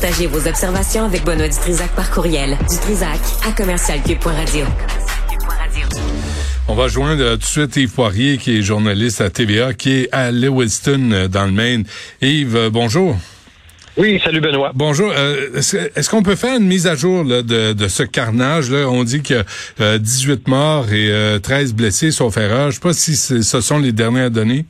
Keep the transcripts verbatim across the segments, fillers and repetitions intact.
Partagez vos observations avec Benoît Dutrizac par courriel. Dutrizac à commercial cube point radio. On va joindre euh, tout de suite Yves Poirier, qui est journaliste à T V A, qui est à Lewiston, euh, dans le Maine. Yves, euh, bonjour. Oui, salut Benoît. Bonjour. Euh, est-ce, est-ce qu'on peut faire une mise à jour là, de, de ce carnage? Là, on dit que euh, dix-huit morts et euh, treize blessés, sauf erreur. Je ne sais pas si ce sont les dernières données.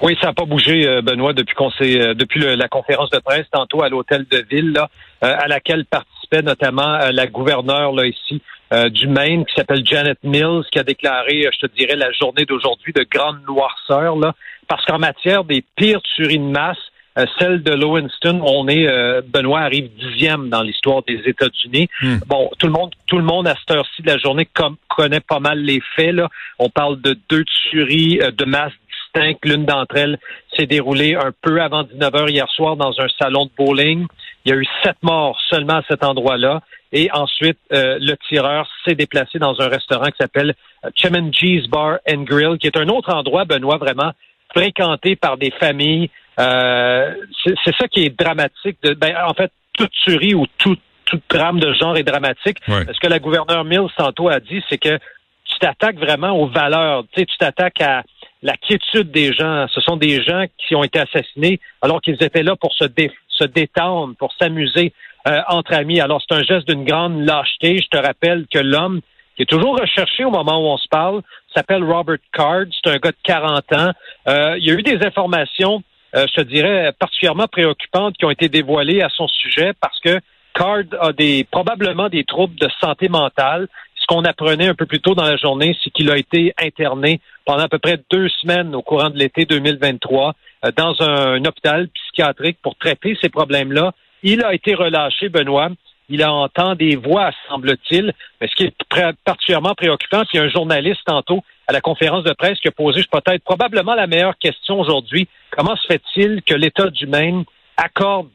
Oui, ça n'a pas bougé, euh, Benoît, depuis qu'on s'est, euh, depuis le, la conférence de presse tantôt à l'hôtel de ville, là, euh, à laquelle participait notamment euh, la gouverneure là ici. Euh, du Maine, qui s'appelle Janet Mills, qui a déclaré, euh, je te dirais, la journée d'aujourd'hui de grande noirceur, là, parce qu'en matière des pires tueries de masse, euh, celle de Lewiston, on est, euh, Benoît arrive dixième dans l'histoire des États-Unis. Mm. Bon, tout le monde, tout le monde à cette heure-ci de la journée com- connaît pas mal les faits, là. On parle de deux tueries euh, de masse distinctes. L'une d'entre elles s'est déroulée un peu avant dix-neuf heures hier soir dans un salon de bowling. Il y a eu sept morts seulement à cet endroit-là. Et ensuite, euh, le tireur s'est déplacé dans un restaurant qui s'appelle Chemin G's Bar and Grill, qui est un autre endroit, Benoît, vraiment fréquenté par des familles. Euh, c'est, c'est ça qui est dramatique. De, ben, en fait, toute tuerie ou toute tout drame de genre est dramatique. Ouais. Ce que la gouverneure Mills Santo a dit, c'est que tu t'attaques vraiment aux valeurs. Tu sais, tu t'attaques à la quiétude des gens. Ce sont des gens qui ont été assassinés alors qu'ils étaient là pour se, dé, se détendre, pour s'amuser. Euh, entre amis. Alors, c'est un geste d'une grande lâcheté. Je te rappelle que l'homme qui est toujours recherché au moment où on se parle s'appelle Robert Card. C'est un gars de quarante ans. Euh, il y a eu des informations, euh, je te dirais, particulièrement préoccupantes qui ont été dévoilées à son sujet parce que Card a des probablement des troubles de santé mentale. Ce qu'on apprenait un peu plus tôt dans la journée, c'est qu'il a été interné pendant à peu près deux semaines au courant de l'été deux mille vingt-trois euh, dans un, un hôpital psychiatrique pour traiter ces problèmes-là. Il a été relâché, Benoît. Il entend des voix, semble-t-il. Mais ce qui est pr- particulièrement préoccupant, c'est qu'il y a un journaliste tantôt à la conférence de presse qui a posé peut-être probablement la meilleure question aujourd'hui. Comment se fait-il que l'État du Maine accorde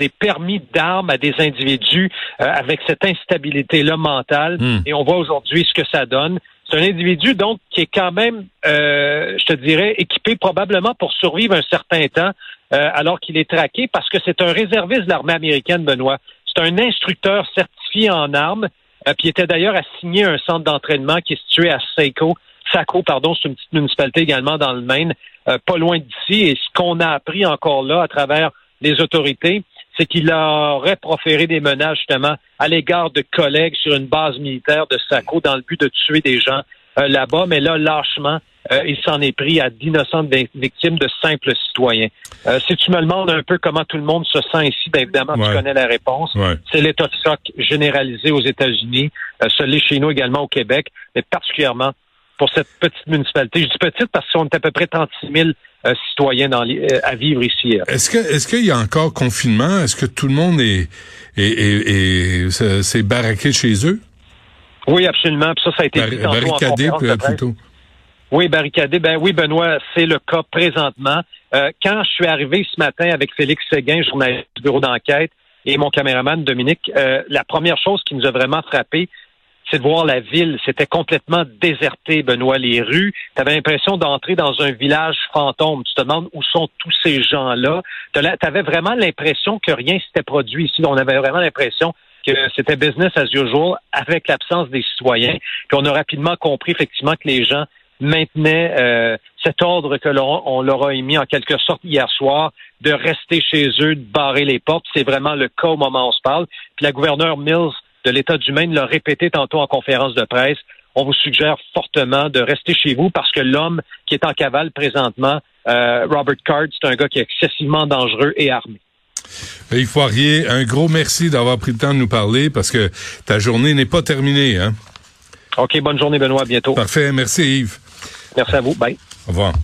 des permis d'armes à des individus euh, avec cette instabilité-là mentale? Mmh. Et on voit aujourd'hui ce que ça donne. C'est un individu donc qui est quand même, euh, je te dirais, équipé probablement pour survivre un certain temps. Euh, alors qu'il est traqué, parce que c'est un réserviste de l'armée américaine, Benoît. C'est un instructeur certifié en armes, euh, puis il était d'ailleurs assigné à un centre d'entraînement qui est situé à Saco, Saco, pardon, c'est une petite municipalité également dans le Maine, euh, pas loin d'ici, et ce qu'on a appris encore là à travers les autorités, c'est qu'il aurait proféré des menaces justement à l'égard de collègues sur une base militaire de Saco dans le but de tuer des gens euh, là-bas, mais là, lâchement, Euh, il s'en est pris à d'innocentes victimes de simples citoyens. Euh, si tu me demandes un peu comment tout le monde se sent ici, bien évidemment, ouais. Tu connais la réponse. Ouais. C'est l'état de choc généralisé aux États-Unis, euh, ça l'est chez nous également au Québec, mais particulièrement pour cette petite municipalité. Je dis petite parce qu'on est à peu près trente-six mille euh, citoyens dans les, euh, à vivre ici. Euh. Est-ce que est-ce qu'il y a encore confinement? Est-ce que tout le monde est est s'est barraqué chez eux? Oui, absolument. Puis ça, ça a été Bar- dit tantôt en conférence de presse. Oui, barricadé. Ben oui, Benoît, c'est le cas présentement. Euh, quand je suis arrivé ce matin avec Félix Séguin, journaliste du bureau d'enquête, et mon caméraman Dominique, euh, la première chose qui nous a vraiment frappé, c'est de voir la ville. C'était complètement déserté, Benoît, les rues. Tu avais l'impression d'entrer dans un village fantôme. Tu te demandes où sont tous ces gens-là. Tu avais vraiment l'impression que rien s'était produit ici. On avait vraiment l'impression que c'était business as usual avec l'absence des citoyens. Puis on a rapidement compris effectivement que les gens maintenait euh, cet ordre que l'on on leur a émis en quelque sorte hier soir de rester chez eux, de barrer les portes. C'est vraiment le cas au moment où on se parle. Puis la gouverneure Mills de l'État du Maine l'a répété tantôt en conférence de presse. On vous suggère fortement de rester chez vous parce que l'homme qui est en cavale présentement, euh, Robert Card, c'est un gars qui est excessivement dangereux et armé. Yves Poirier, un gros merci d'avoir pris le temps de nous parler parce que ta journée n'est pas terminée, hein? OK, bonne journée Benoît, à bientôt. Parfait, merci Yves. Merci à vous. Bye. Au revoir.